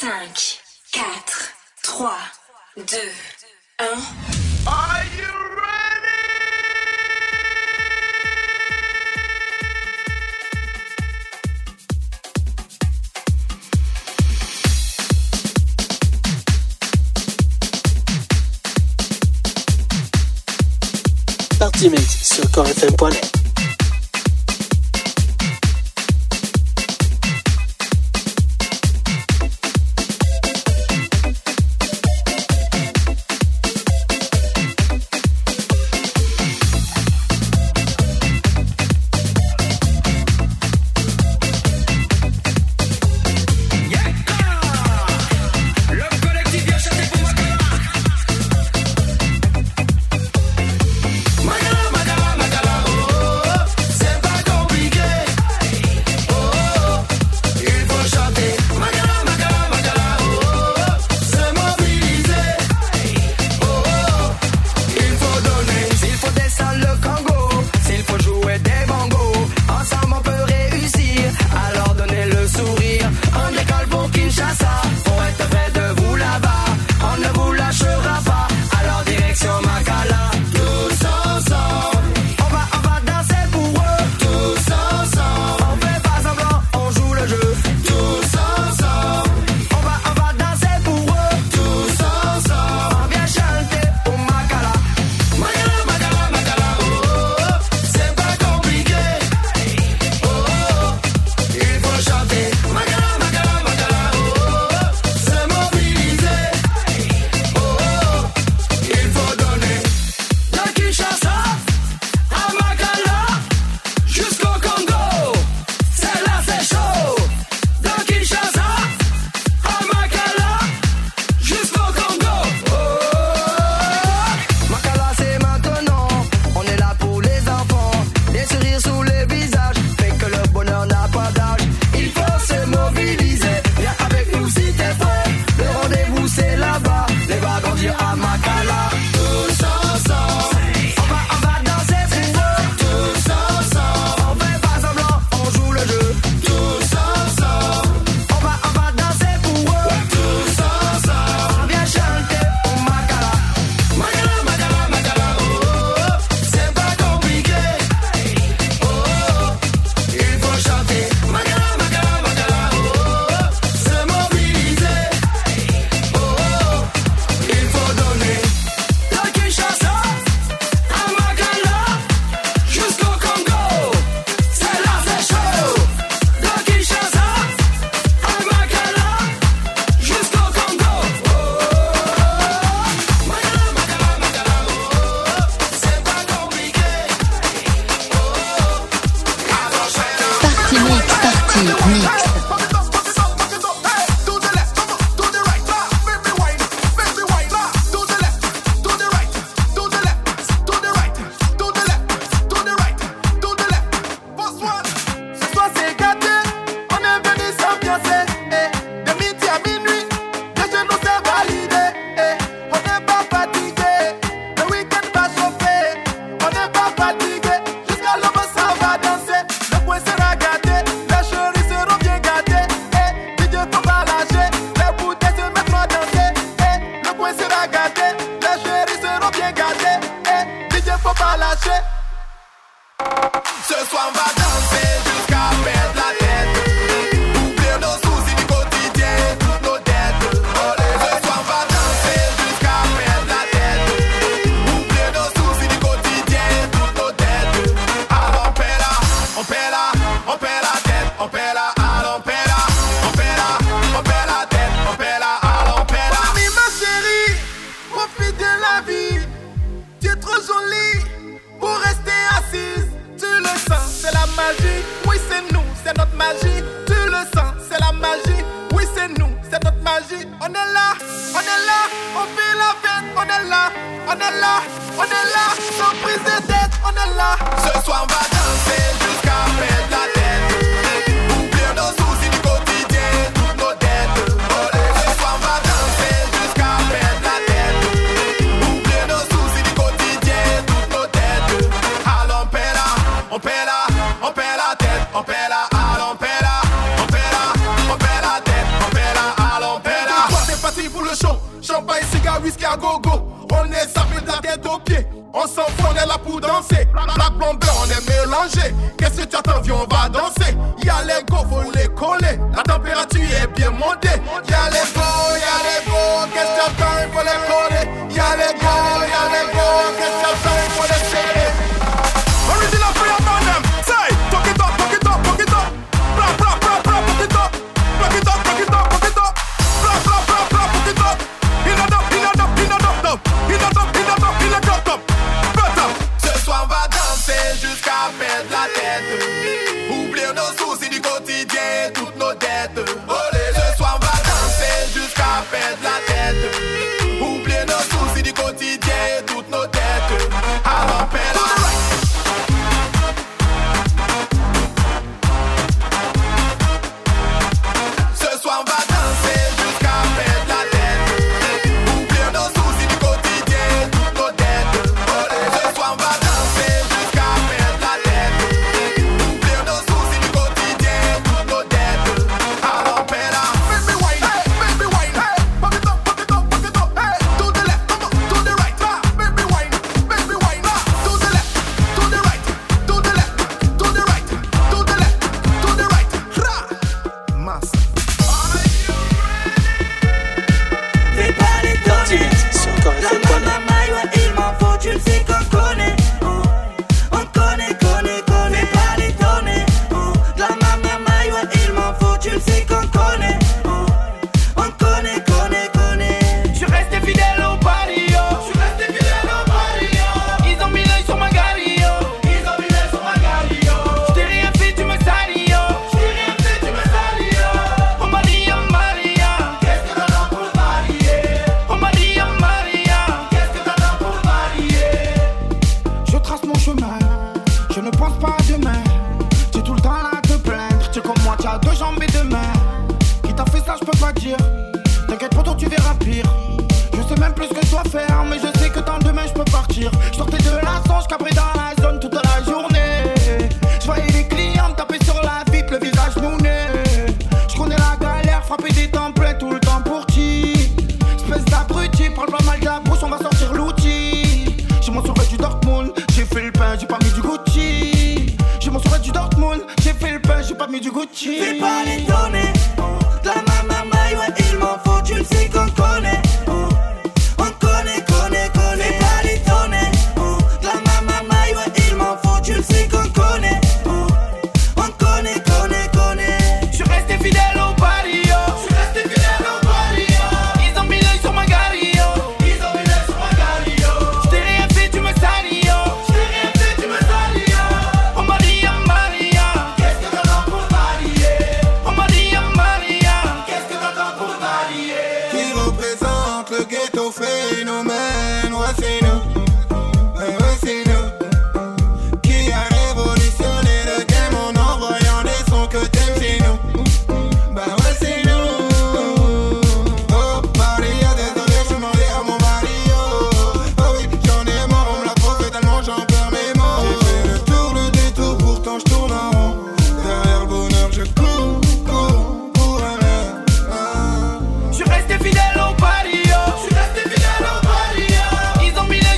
5, 4, 3, 2, 1. Are you ready? Party Mix sur CAENFM.NET. On perd la tête, on perd la tête, on perd la whisky à gogo. On est sapé de la tête aux pieds. On s'en fout, on est là pour danser. Black blondeur, on est mélangé. Qu'est-ce que tu attends, viens, on va danser. Y'a les go, faut les coller. La température est bien montée. Y'a les go, qu'est-ce que tu attends, il faut les coller. Y'a les go, qu'est-ce que tu attends, il faut les coller. Original for your man, them. Say, fuck it up, fuck it up, fuck it up. Blah, blah, blah, blah, fuck it up. Fuck it up, fuck it up, fuck it up. Blah, blah, blah, blah, fuck it up. Jusqu'à perdre la tête. Oublions nos soucis du quotidien, toutes nos dettes. Ce soir on va danser jusqu'à perdre la tête. Oublions nos soucis du quotidien, toutes nos dettes. Alors perdre la tête. Je suis resté fidèle au Paris, oh. Je suis resté fidèle au Paris, oh. Ils ont mis les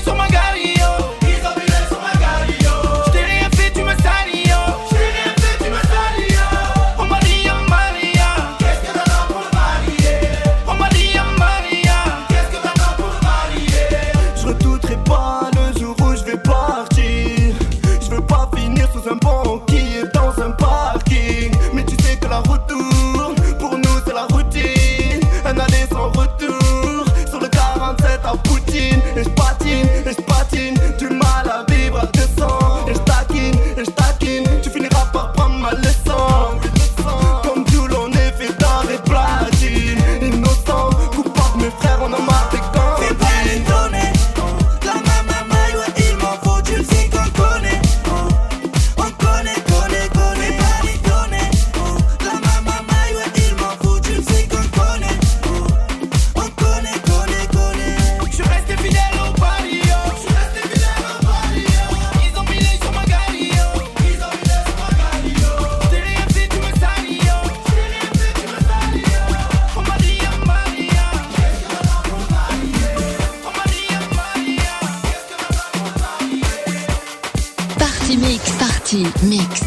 Party Mix.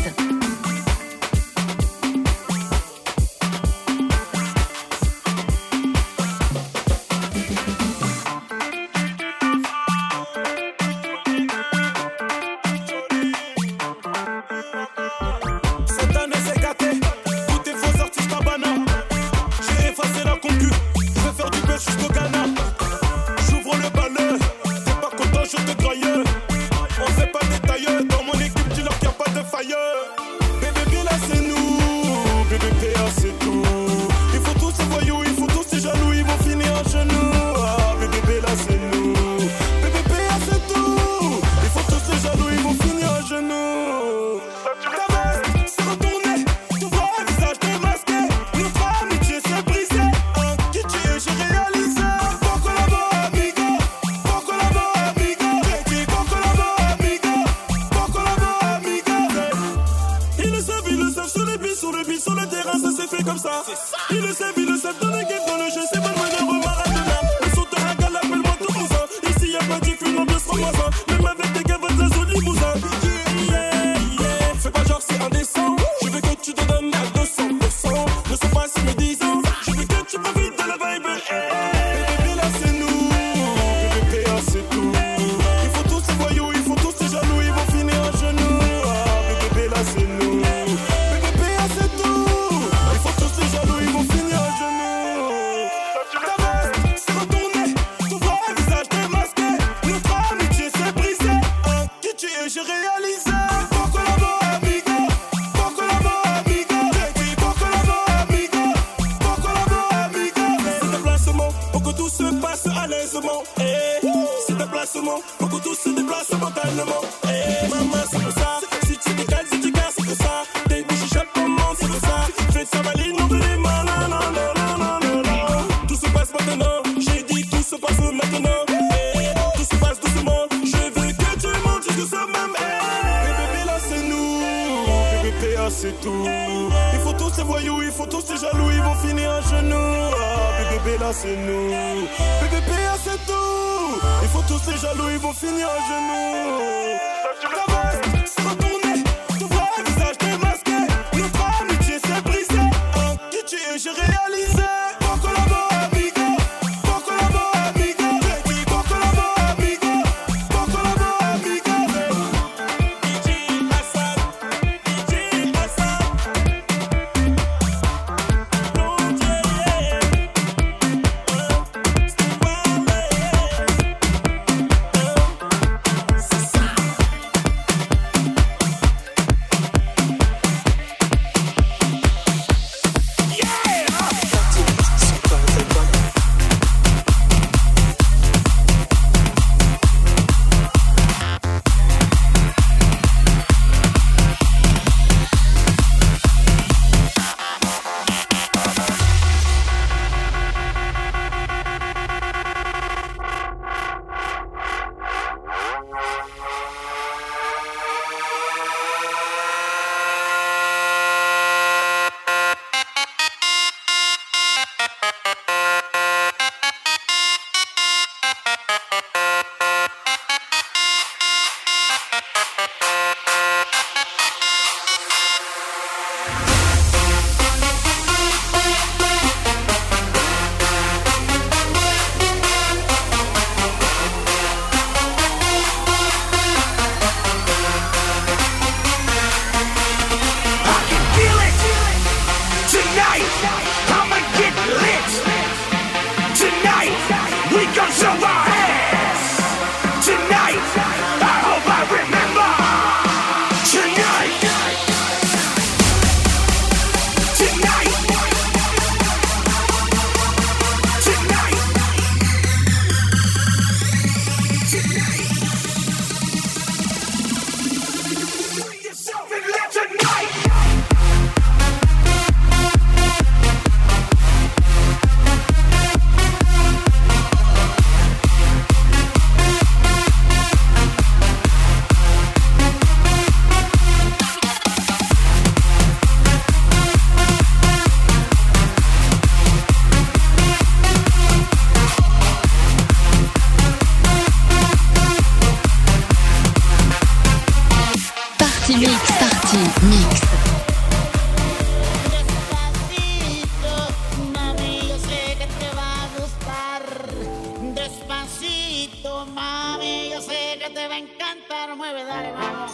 me encanta, no mueve, dale, mamá.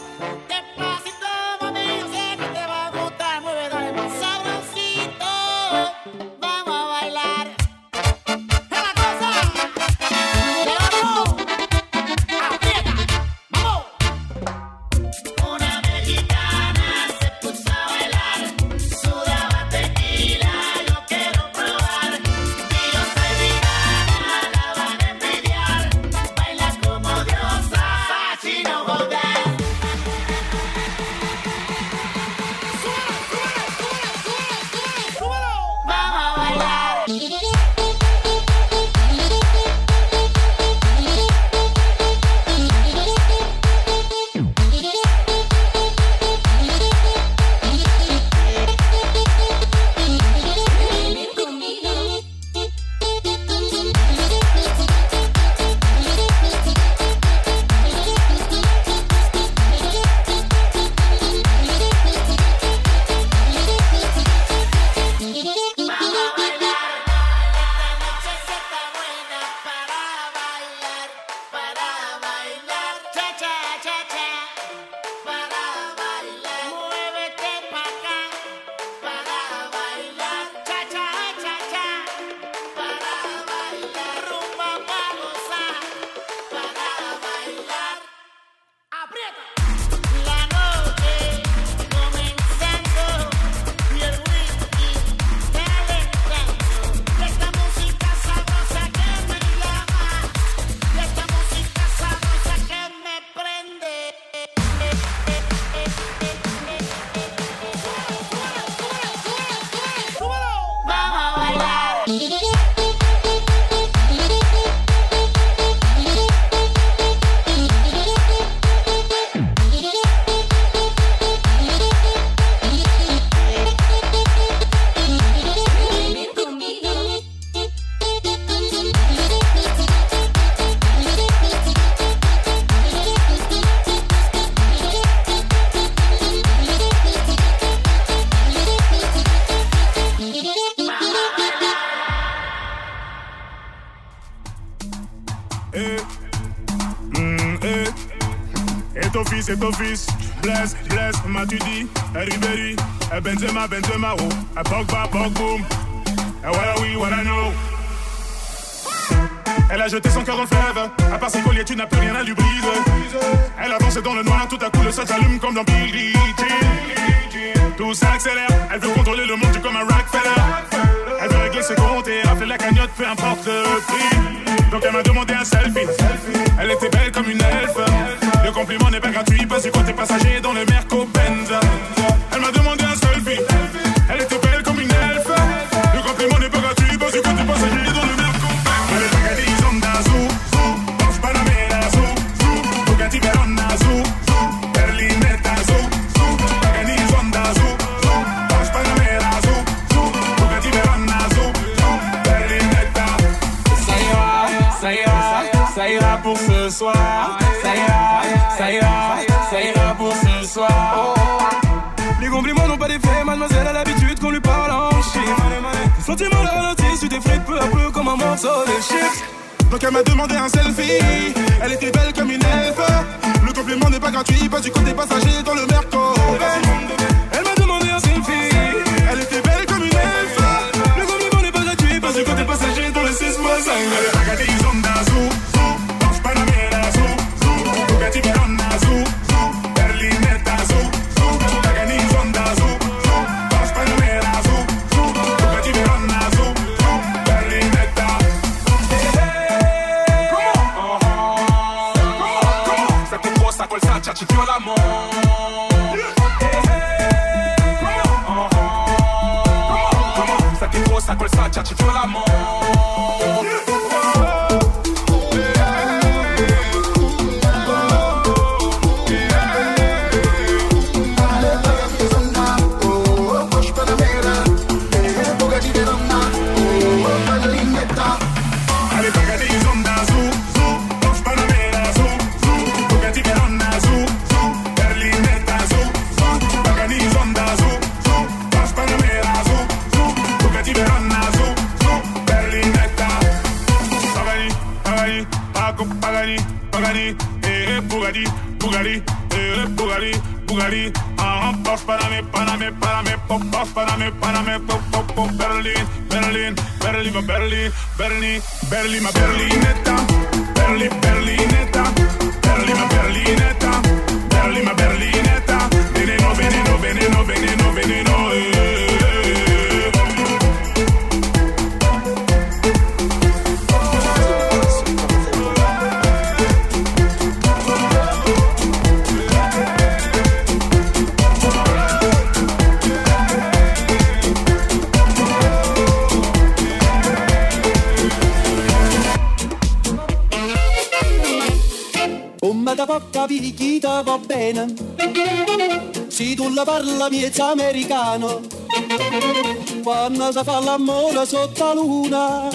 Despacito, mami, yo sé que te va a gustar, mueve, dale, mamá. Sabrosito, vamos a bailar. ¡Es la cosa! ¡Levantó! ¡Aprieta! ¡Vamos! Una mexicana se puso a bailar, sudaba tequila, yo quiero probar. Si yo soy vegana, la van a envidiar. Baila como diosa, fascino joder. Vamos a bailar. Vamos a bailar. La noche está buena para bailar, cha cha cha cha, para bailar. Muévete pa acá, para bailar, cha cha cha cha, para bailar. Rumba pa gozar, para bailar. Aprieta. La noche comenzando y el whisky calentando. Y esta música sabrosa que me llama, y esta música sabrosa que me prende. Vamos a bailar. Et ton fils, blesse, blesse, m'as-tu dit? Ribéry, Benzema, Benzema, oh, Pogba, Pogboom. Voilà, oui, voilà, no. Elle a jeté son cœur en fleuve. À part ses colliers, tu n'as plus rien à lui briser. Elle avance dans le noir, tout à coup le sol s'allume comme dans Billie Jean. Tout s'accélère, elle veut contrôler le monde comme un Rockefeller. Elle veut régler ses comptes et rappeler la cagnotte, peu importe le prix. Donc elle m'a demandé un selfie. Elle était belle comme une elfe. Le compliment n'est pas gratuit, passe du côté passager dans le Merco Benz. Elle m'a demandé un selfie, elle était belle comme une elfe. Le compliment n'est pas gratuit, passe du côté passager dans le Merco Benz. Elle est Bugatti Zonda, Zou, Zou, Porsche Panamera, Zou, Zou, Bugatti Verona, Zou, Zou, Berlinetta, Zou, Zou, Bugatti Zonda, Zou, Zou, Porsche Panamera, Zou, Zou, Bugatti Verona, Zou, Zou, Berlinetta. Ça ira, pour ce soir. Ça ira, pour ce soir. Les compliments n'ont pas d'effet, mademoiselle a l'habitude qu'on lui parle en chiffres. Les sentiments la ralentissent, tu t'effrites peu à peu comme un morceau de chips. Donc elle m'a demandé un selfie, elle était belle comme une elfe. Le compliment n'est pas gratuit, passe du côté passager dans le Merco. Elle m'a demandé un selfie, elle était belle comme une elfe. Le compliment n'est pas gratuit, passe du côté passager dans le 6 mois 5. Regardez, ils ont d'azou. Pagani, Pagani, Pagani, Bugatti, ah, passe Paname, pop, passe Paname, pop, Berlin, ma Berlinetta, Berlinetta, veneno, Poca picchita va bene, se tu la parla miezza americano, quando si fa l'amore sotto la luna,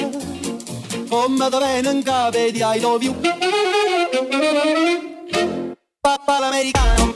come da bene in capo di I love you, papà l'americano.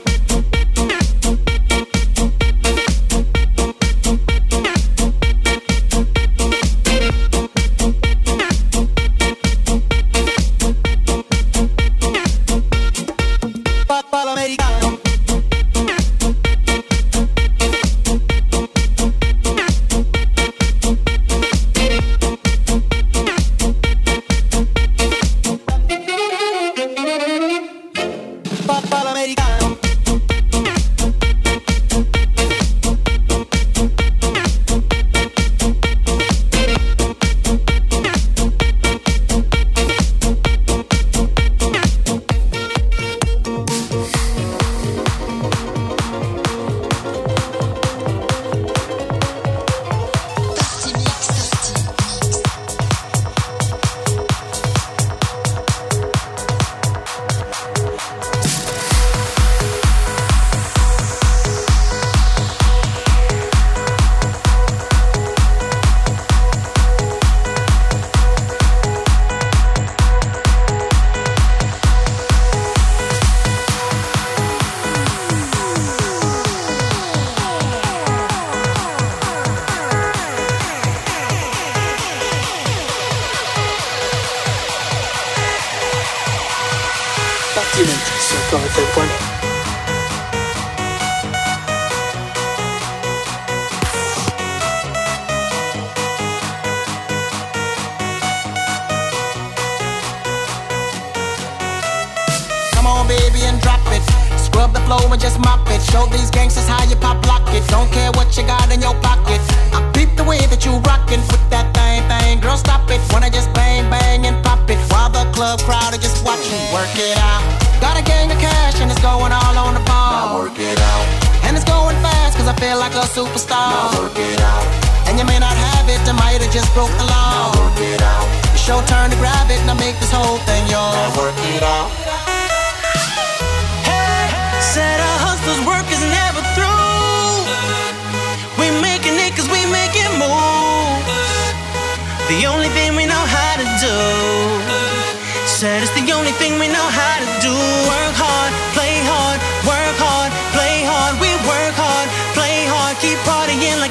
Keep partying like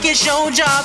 it's your job.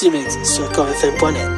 du mix sur CAENFM.NET.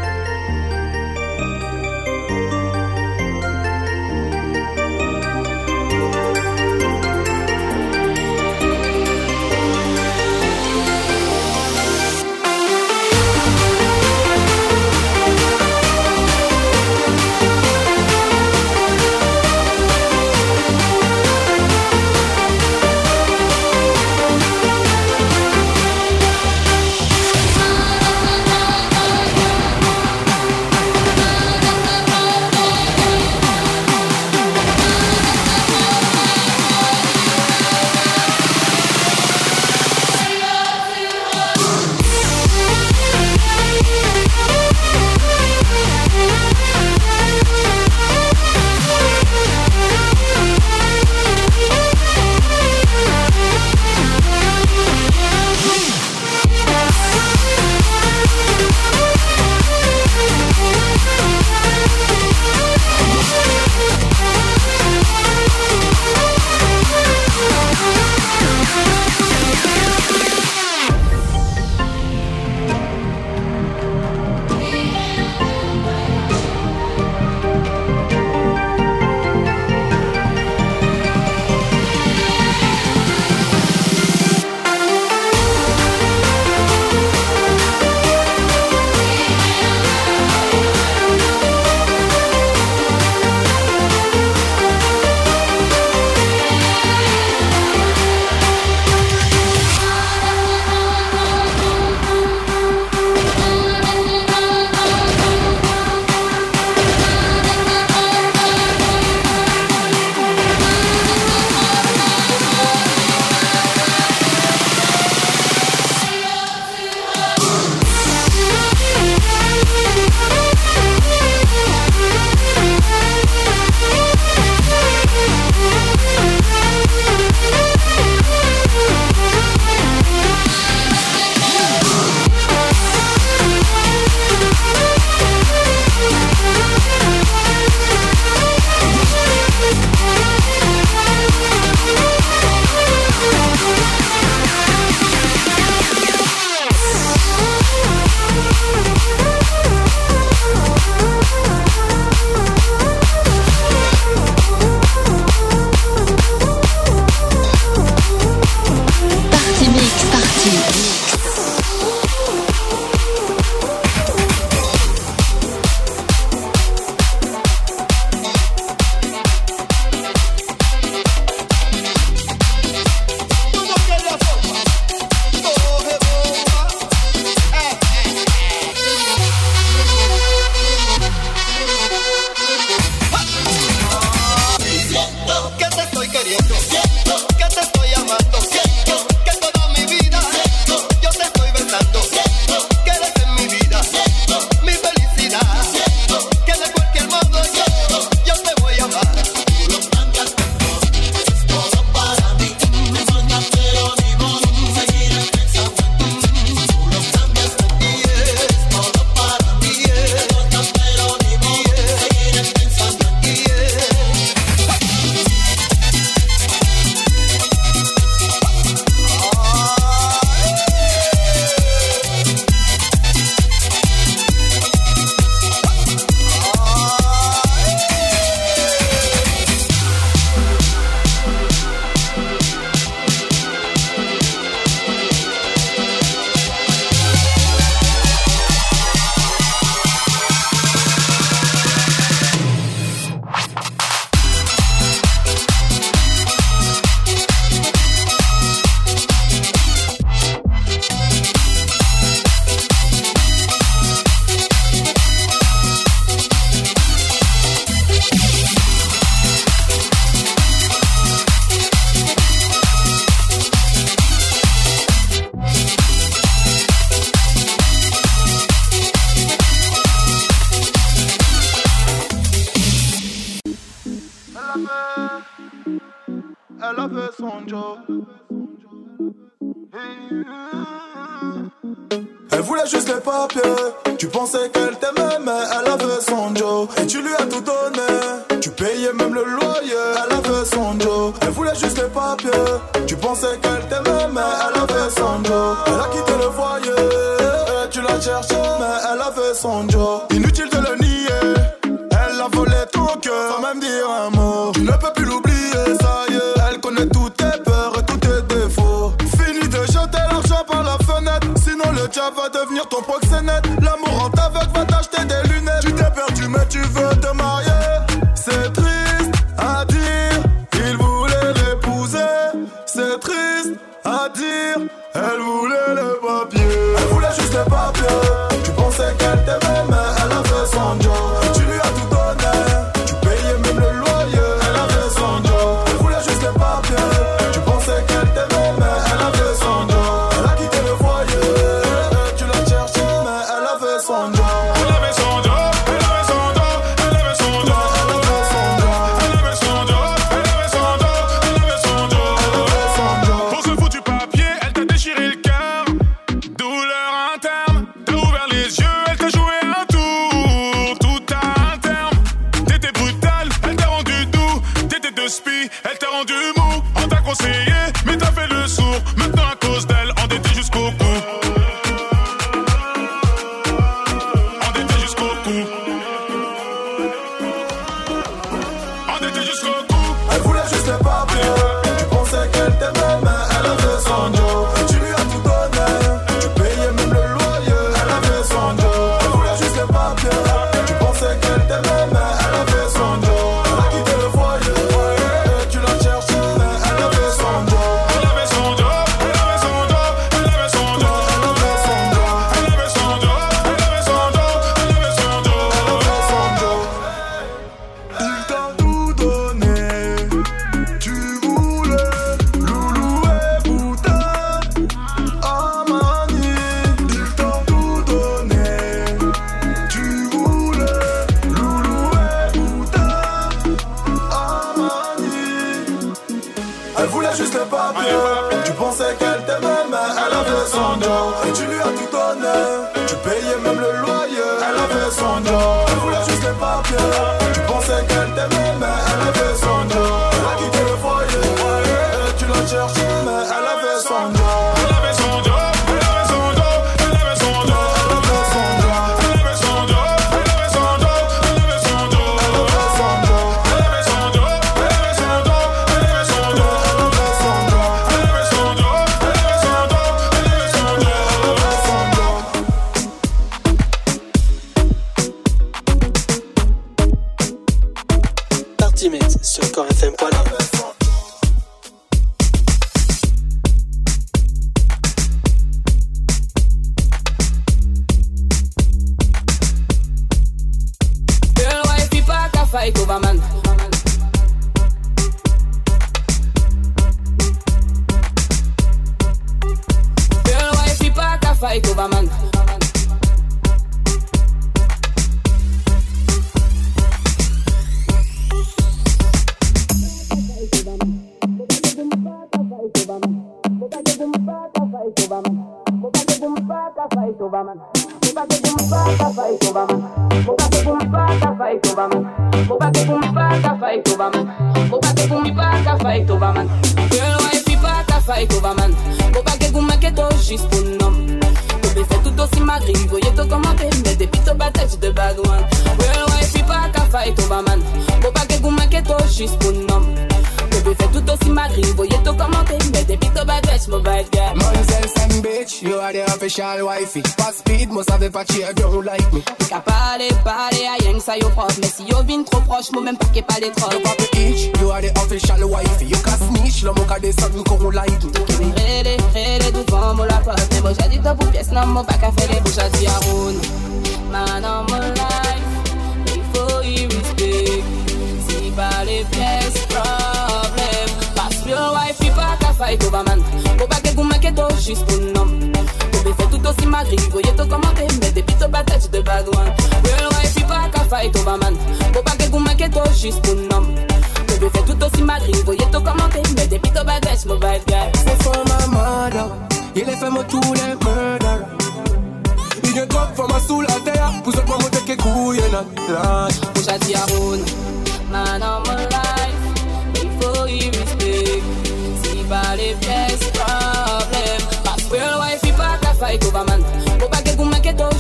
Elle a quitté le foyer, tu l'as cherchait, mais elle avait son job. Inutile de le nier, elle a volé ton cœur sans même dire un mot. Tu ne peux plus l'oublier, ça y est. Elle connaît toutes tes peurs et tous tes défauts. Fini de jeter l'argent par la fenêtre, sinon le diable va devenir ton proxénète. L'amour en t'aveugle va t'acheter des lunettes. Tu t'es perdu mais tu veux te marier. C'est triste à dire, il voulait l'épouser. C'est triste à dire, elle voulait le papier. Elle voulait juste le papier. Tu pensais qu'elle t'aimait mais elle a fait son job. Tu lui as tout donné, tu payais même le loyer. Elle a fait son job. Elle voulait juste le papier. Tu pensais qu'elle t'aimait mais elle a fait son job. Elle a quitté le foyer. Tu l'as cherché mais elle a fait son job.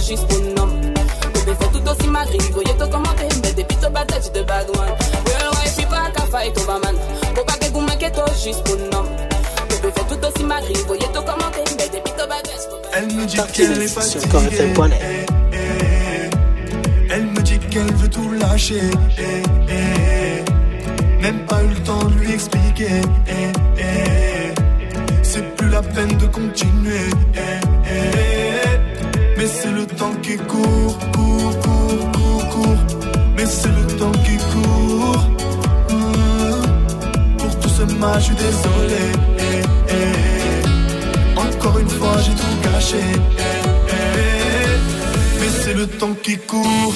she's full numb. Baby, for to see my dream, go yet to come out and the pizza bad touch the bad one. Well, why people can fight over man? Go back and go make it all, she's full numb. Baby, for to see my dream, go yet to come out and the pizza bad touch the bad one. Elle me dit qu'elle est fatiguée. Elle me dit qu'elle veut tout lâcher. Même pas eu le temps de lui expliquer. C'est plus la peine de continuer. Mais c'est le temps qui court, court, court, court, court. Mais c'est le temps qui court. Pour tout ce mal, je suis désolé. Encore une fois, j'ai tout gâché. Mais c'est le temps qui court.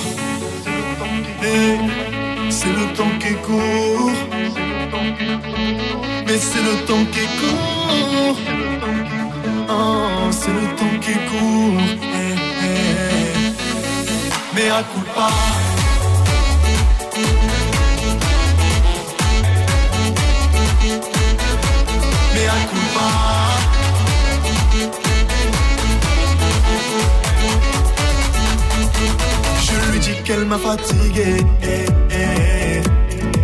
C'est le temps qui court. Mais c'est le temps qui court. Oh, c'est le temps qui court. Mais à coup pas. Mais à coup pas. Je lui dis qu'elle m'a fatigué.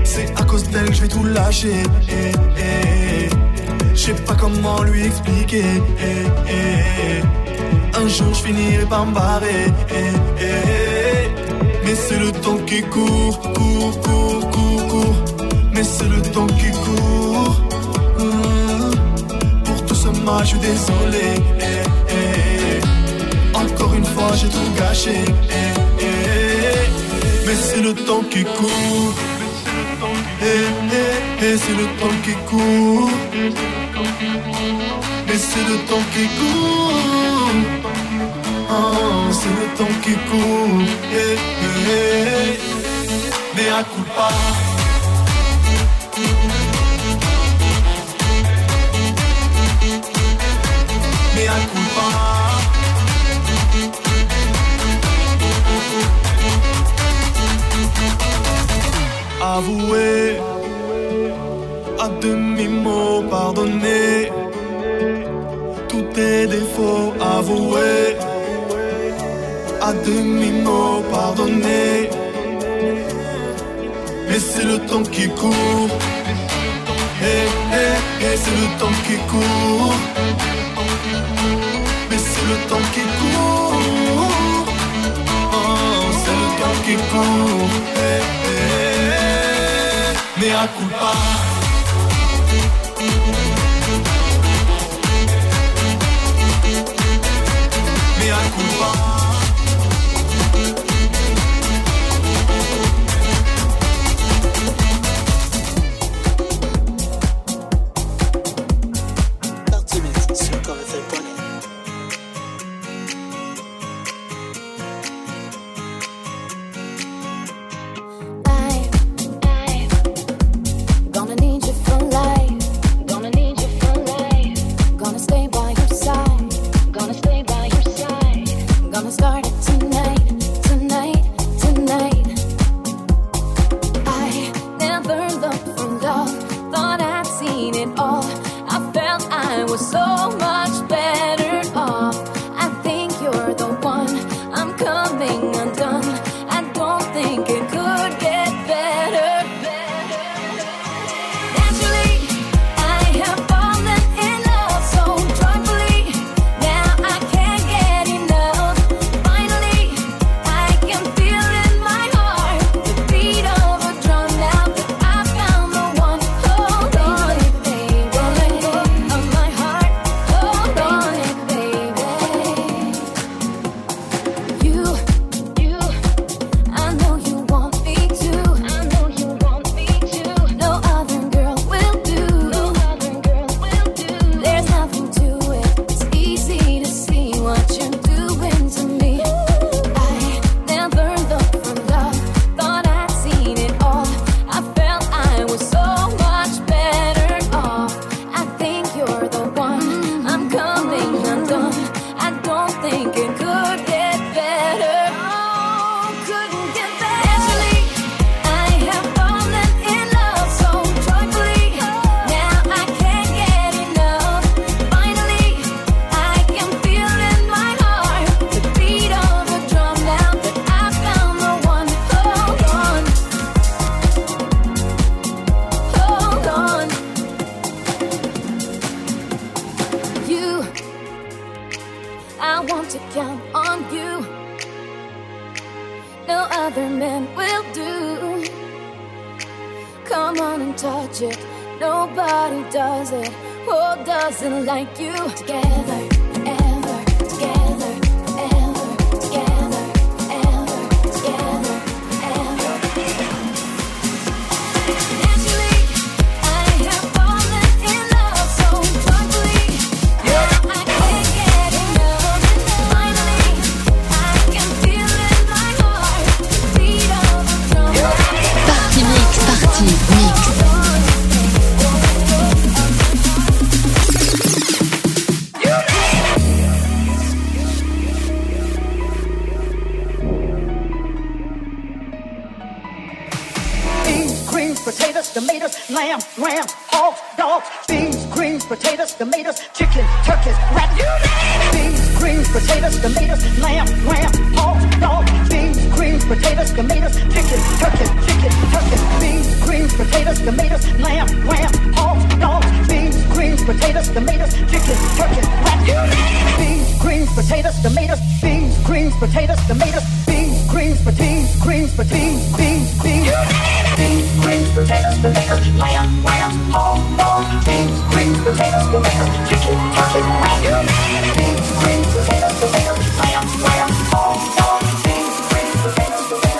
C'est à cause d'elle que je vais tout lâcher. Je sais pas comment lui expliquer. Un jour je finirai par me barrer. Mais c'est le temps qui court, court, court, court, court. Mais c'est le temps qui court. Pour tout ce mal, je suis désolé. Encore une fois, j'ai tout gâché. Mais c'est le temps qui court. Et c'est le temps qui court. Mais c'est le temps qui court. Oh, c'est le temps qui court. Mais à coup pas. Mais à coup pas. Avouer, à demi-mot pardonner, tous tes défauts avouer, à demi-mot pardonner, mais c'est le temps qui court, et c'est le temps qui court, mais c'est le temps qui court, oh, c'est le temps qui court. Mea culpa. Mea culpa. you. I want to count on you. No other man will do. Come on and touch it. Nobody does it. Who doesn't like you? Together. Lamb, ram, hogs, dogs, beans, greens, potatoes, tomatoes, chicken, turkeys, rabbits, you name it. Beans, greens, potatoes, tomatoes, lamb, ram, hogs, dogs, beans, greens, potatoes, tomatoes, chicken, turkeys, beans, greens, potatoes, tomatoes, lamb, ram, hogs, dogs, beans, greens, potatoes, tomatoes, chicken, turkeys, rabbits, you name it. Beans, greens, potatoes, tomatoes, beans, greens, potatoes, tomatoes, beans, greens, potatoes, greens, potatoes, beans, beans, you name it. Beans, greens, potatoes, tomatoes, lamb, ram, hog, dog. Beans, greens, potatoes, tomatoes, chicken, turkey, ram. Beans, greens, potatoes, tomatoes, lamb, ram, hog, dog. Beans, greens, potatoes, tomatoes,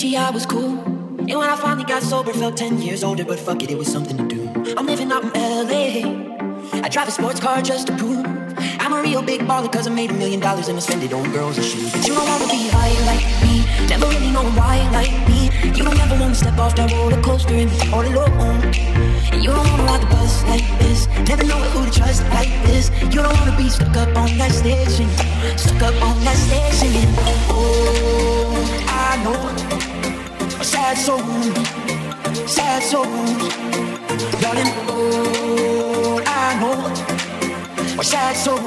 I was cool. And when I finally got sober, felt 10 years older. But fuck it, it was something to do. I'm living out in LA. I drive a sports car just to prove I'm a real big baller, cause I made $1 million and I spend it on girls and shoes. But you don't wanna be high like me, never really know why like me. You don't ever wanna step off that roller coaster and be all alone. And you don't wanna ride the bus like this, never know who to trust like this. You don't wanna be stuck up on that station, stuck up on that station. Oh, I know a sad soul, darling. Oh, I know a sad soul.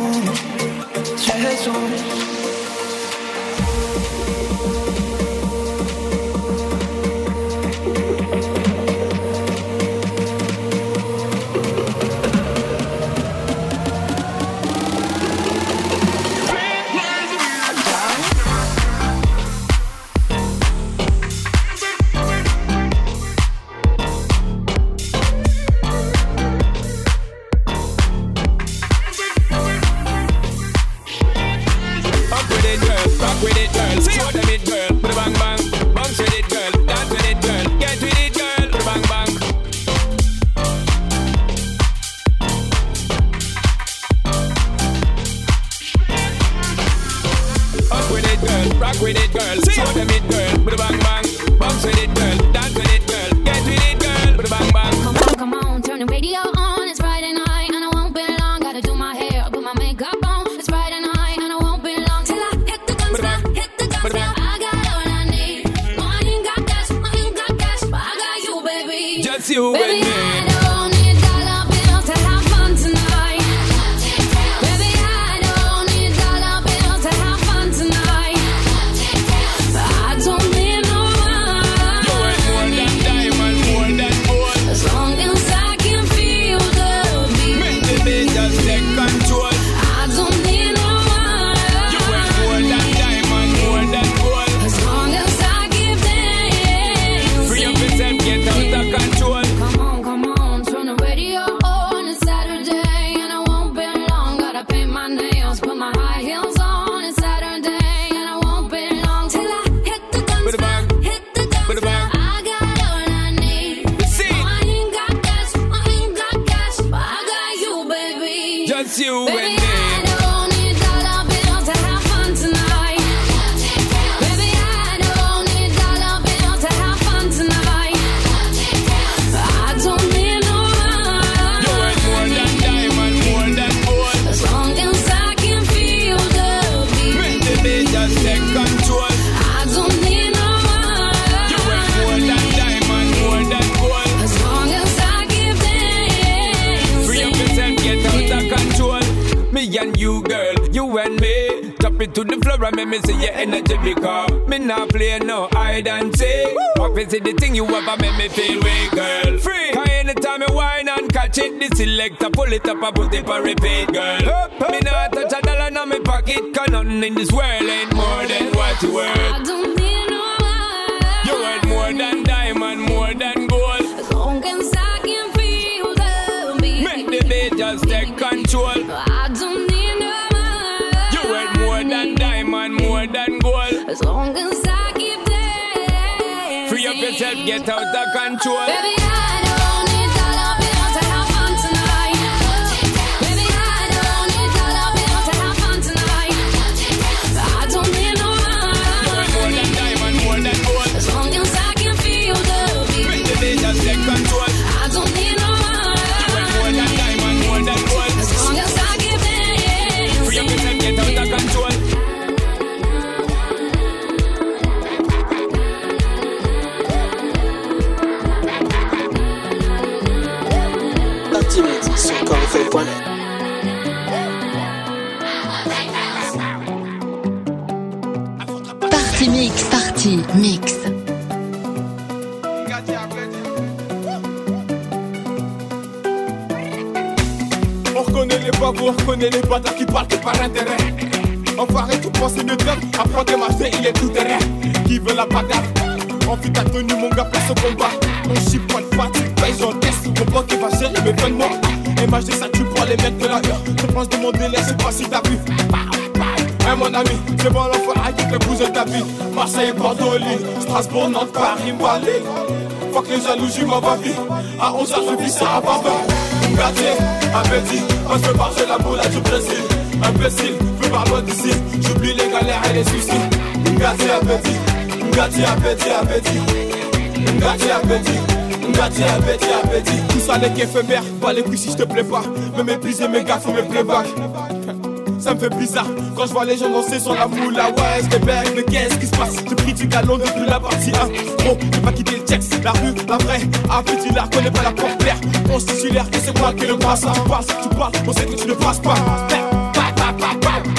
That's you and me. To the floor and make me see your energy because me not play no hide and seek. What is the thing you ever make me feel weak, girl? Free. Cause anytime I whine and catch it, the selector pull it up and put it for repeat, girl. Up, me not touch a dollar in my pocket, cause nothing in this world ain't more than what you worth. I don't need no money. You worth more than diamond, more than gold. As long as I can feel the beat, make the beat just take control. I don't need no money. You worth more than diamond, more than gold. As long as I keep dancing, free up yourself, get out of control. Baby, I don't need dollar bills to have fun tonight. Baby, I don't need dollar bills to have fun tonight. I don't need no money. More than diamond, more than gold. As long as I can feel the beat, make the beat just take control. I don't need no money. More than diamond, more than gold. As long as I keep dancing, free up yourself, get out of control. Mix. On reconnaît les babous, on reconnaît les bâtards qui parlent que par intérêt. Enfoiré, tu penses une tête, apprends des marchés, il est tout terrain. Qui veut la bagarre? Envie ta tenue, mon gars, place au combat. On chip, pas de fatigue, paye, j'en teste. Mon banc qui va gérer, mais donne-moi. MHD, ça tu prends les mecs de la gueule. Je pense de mon délai, je sais pas si t'as vu. Hey mon ami, c'est bon l'enfant à qui te bouge de ta vie. Marseille, Bordeaux, Lille, Strasbourg, Nantes, Paris, Marseille. Faut que les jalousies m'en va vite. À 11h je vis ça à Bordeaux. Un gardien, un petit, on se fait barger la boule à du Brésil. Imbécile, plus par loin d'ici. J'oublie les galères et les soucis. Un gardien, un petit, un gardien, un petit, un petit. Un gardien, un petit. Un gardien, un petit. Tout ça n'est qu'éphémère, pas les couilles si je te plais pas. Me mépriser, mes gars, faut me playback. Ça me fait bizarre quand je vois les gens danser sur la moula. Ouais, je débarque, mais qu'est-ce qui se passe? J'ai pris du galon depuis la partie 1. Gros, j'ai pas quitté le check, la rue, la vraie. Ah, petit, la reconnais pas la porte claire. On se titulaire, que c'est moi qui le passe. Tu passes, on sait que tu ne passes pas.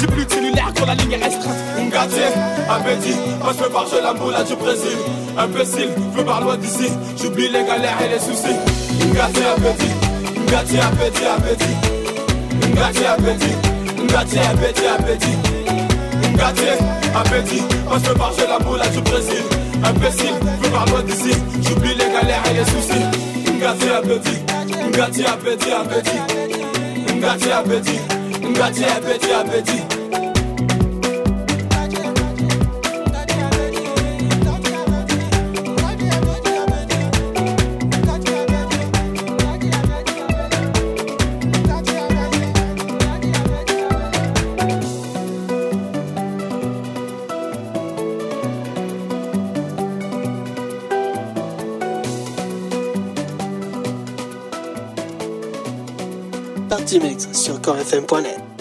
J'ai plus de cellulaire quand la ligne est restreinte. Un gardien, un petit, moi je me barge la moula du Brésil. Imbécile, je me barre loin d'ici. J'oublie les galères et les soucis. Un gardien, un petit, un gardien, un petit, un petit. Un gardien, un petit. Un gâtier, un petit. Moi je veux barger la boule à du Brésil. Imbécile, je veux par loin d'ici. J'oublie les galères et les soucis. Un gâtier, un petit. Party Mix sur CAENFM.NET.